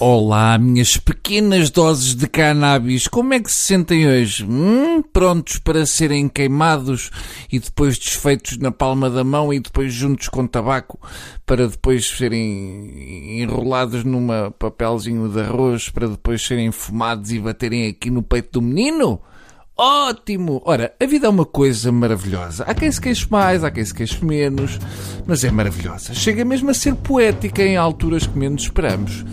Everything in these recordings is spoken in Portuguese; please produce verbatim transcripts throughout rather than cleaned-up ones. Olá, minhas pequenas doses de cannabis, como é que se sentem hoje? Hum, prontos para serem queimados e depois desfeitos na palma da mão e depois juntos com tabaco para depois serem enrolados numa papelzinho de arroz para depois serem fumados e baterem aqui no peito do menino? Ótimo! Ora, a vida é uma coisa maravilhosa. Há quem se queixe mais, há quem se queixe menos, mas é maravilhosa. Chega mesmo a ser poética em alturas que menos esperamos.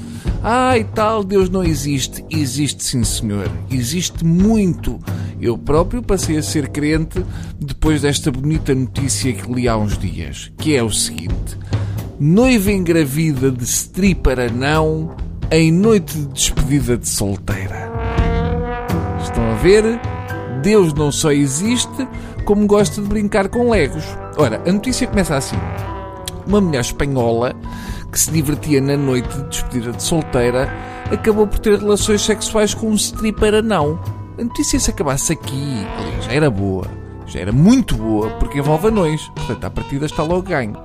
Ai, tal, Deus não existe. Existe, sim, senhor. Existe muito. Eu próprio passei a ser crente depois desta bonita notícia que li há uns dias, que é o seguinte. Noiva engravida de stripper não em noite de despedida de solteira. Estão a ver? Deus não só existe, como gosta de brincar com legos. Ora, a notícia começa assim. Uma mulher espanhola que se divertia na noite de despedida de solteira acabou por ter relações sexuais com um stripper anão. A notícia, se acabasse aqui, já era boa. Já era muito boa, porque envolve anões. Portanto, à partida está logo ganho.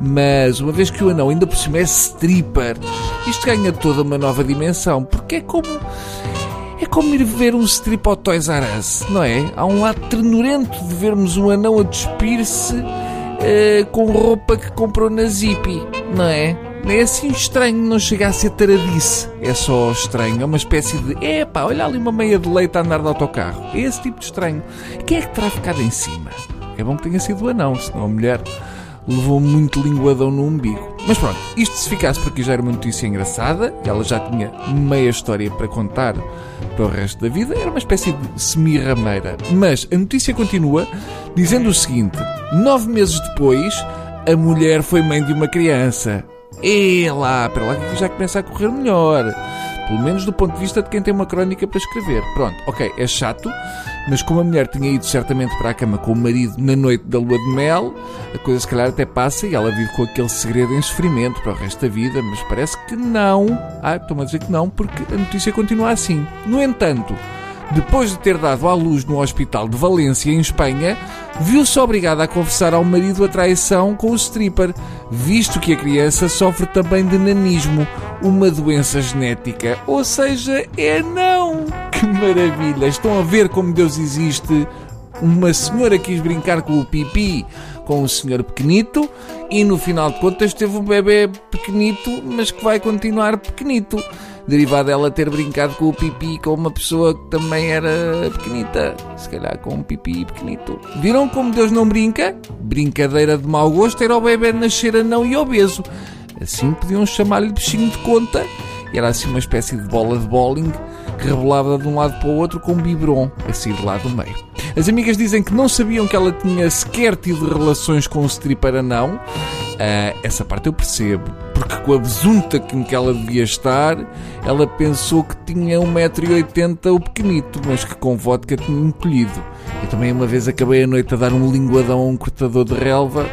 Mas, uma vez que o anão ainda por cima é stripper, isto ganha toda uma nova dimensão. Porque é como... É como ir ver um strip ao Toys R Us, não é? Há um lado ternurento de vermos um anão a despir-se uh, com roupa que comprou na Zippy, não é? Não é assim estranho, não chega a ser taradice. É só estranho, é uma espécie de... Epá, olha ali uma meia de leite a andar de autocarro. É esse tipo de estranho. Quem é que terá ficado em cima? É bom que tenha sido o anão, senão a mulher levou muito linguadão no umbigo. Mas pronto, isto se ficasse porque já era uma notícia engraçada, e ela já tinha meia história para contar para o resto da vida, era uma espécie de semi-rameira. Mas a notícia continua dizendo o seguinte, nove meses depois, a mulher foi mãe de uma criança. E lá, para lá que já começa a correr melhor. Pelo menos do ponto de vista de quem tem uma crónica para escrever. Pronto, ok, é chato, mas como a mulher tinha ido certamente para a cama com o marido na noite da lua de mel, a coisa se calhar até passa e ela vive com aquele segredo em sofrimento para o resto da vida, mas parece que não. Ah, estou-me a dizer que não, porque a notícia continua assim. No entanto, depois de ter dado à luz no hospital de Valência, em Espanha, viu-se obrigada a confessar ao marido a traição com o stripper, visto que a criança sofre também de nanismo, uma doença genética. Ou seja, é não! Que maravilha! Estão a ver como Deus existe? Uma senhora quis brincar com o pipi, com um senhor pequenito, e no final de contas teve um bebê pequenito, mas que vai continuar pequenito. Derivado dela ter brincado com o pipi com uma pessoa que também era pequenita. Se calhar com um pipi pequenito. Viram como Deus não brinca? Brincadeira de mau gosto era o bebê nascer anão e obeso. Assim podiam chamar-lhe bichinho de conta. E era assim uma espécie de bola de bowling que rebolava de um lado para o outro com um biberon, assim de lá do meio. As amigas dizem que não sabiam que ela tinha sequer tido relações com o stripper anão. Ah, essa parte eu percebo, porque com a besunta com que ela devia estar, ela pensou que tinha um metro e oitenta o pequenito, mas que com vodka tinha encolhido. Eu também uma vez acabei a noite a dar um linguadão a um cortador de relva,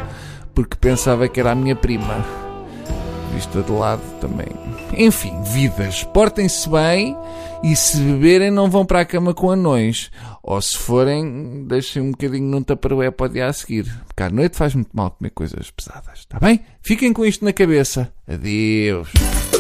porque pensava que era a minha prima. Vista de lado também. Enfim, vidas, portem-se bem e se beberem não vão para a cama com anões. Ou se forem, deixem um bocadinho num tupperware para o dia a seguir. Porque à noite faz muito mal comer coisas pesadas, está bem? Fiquem com isto na cabeça. Adeus.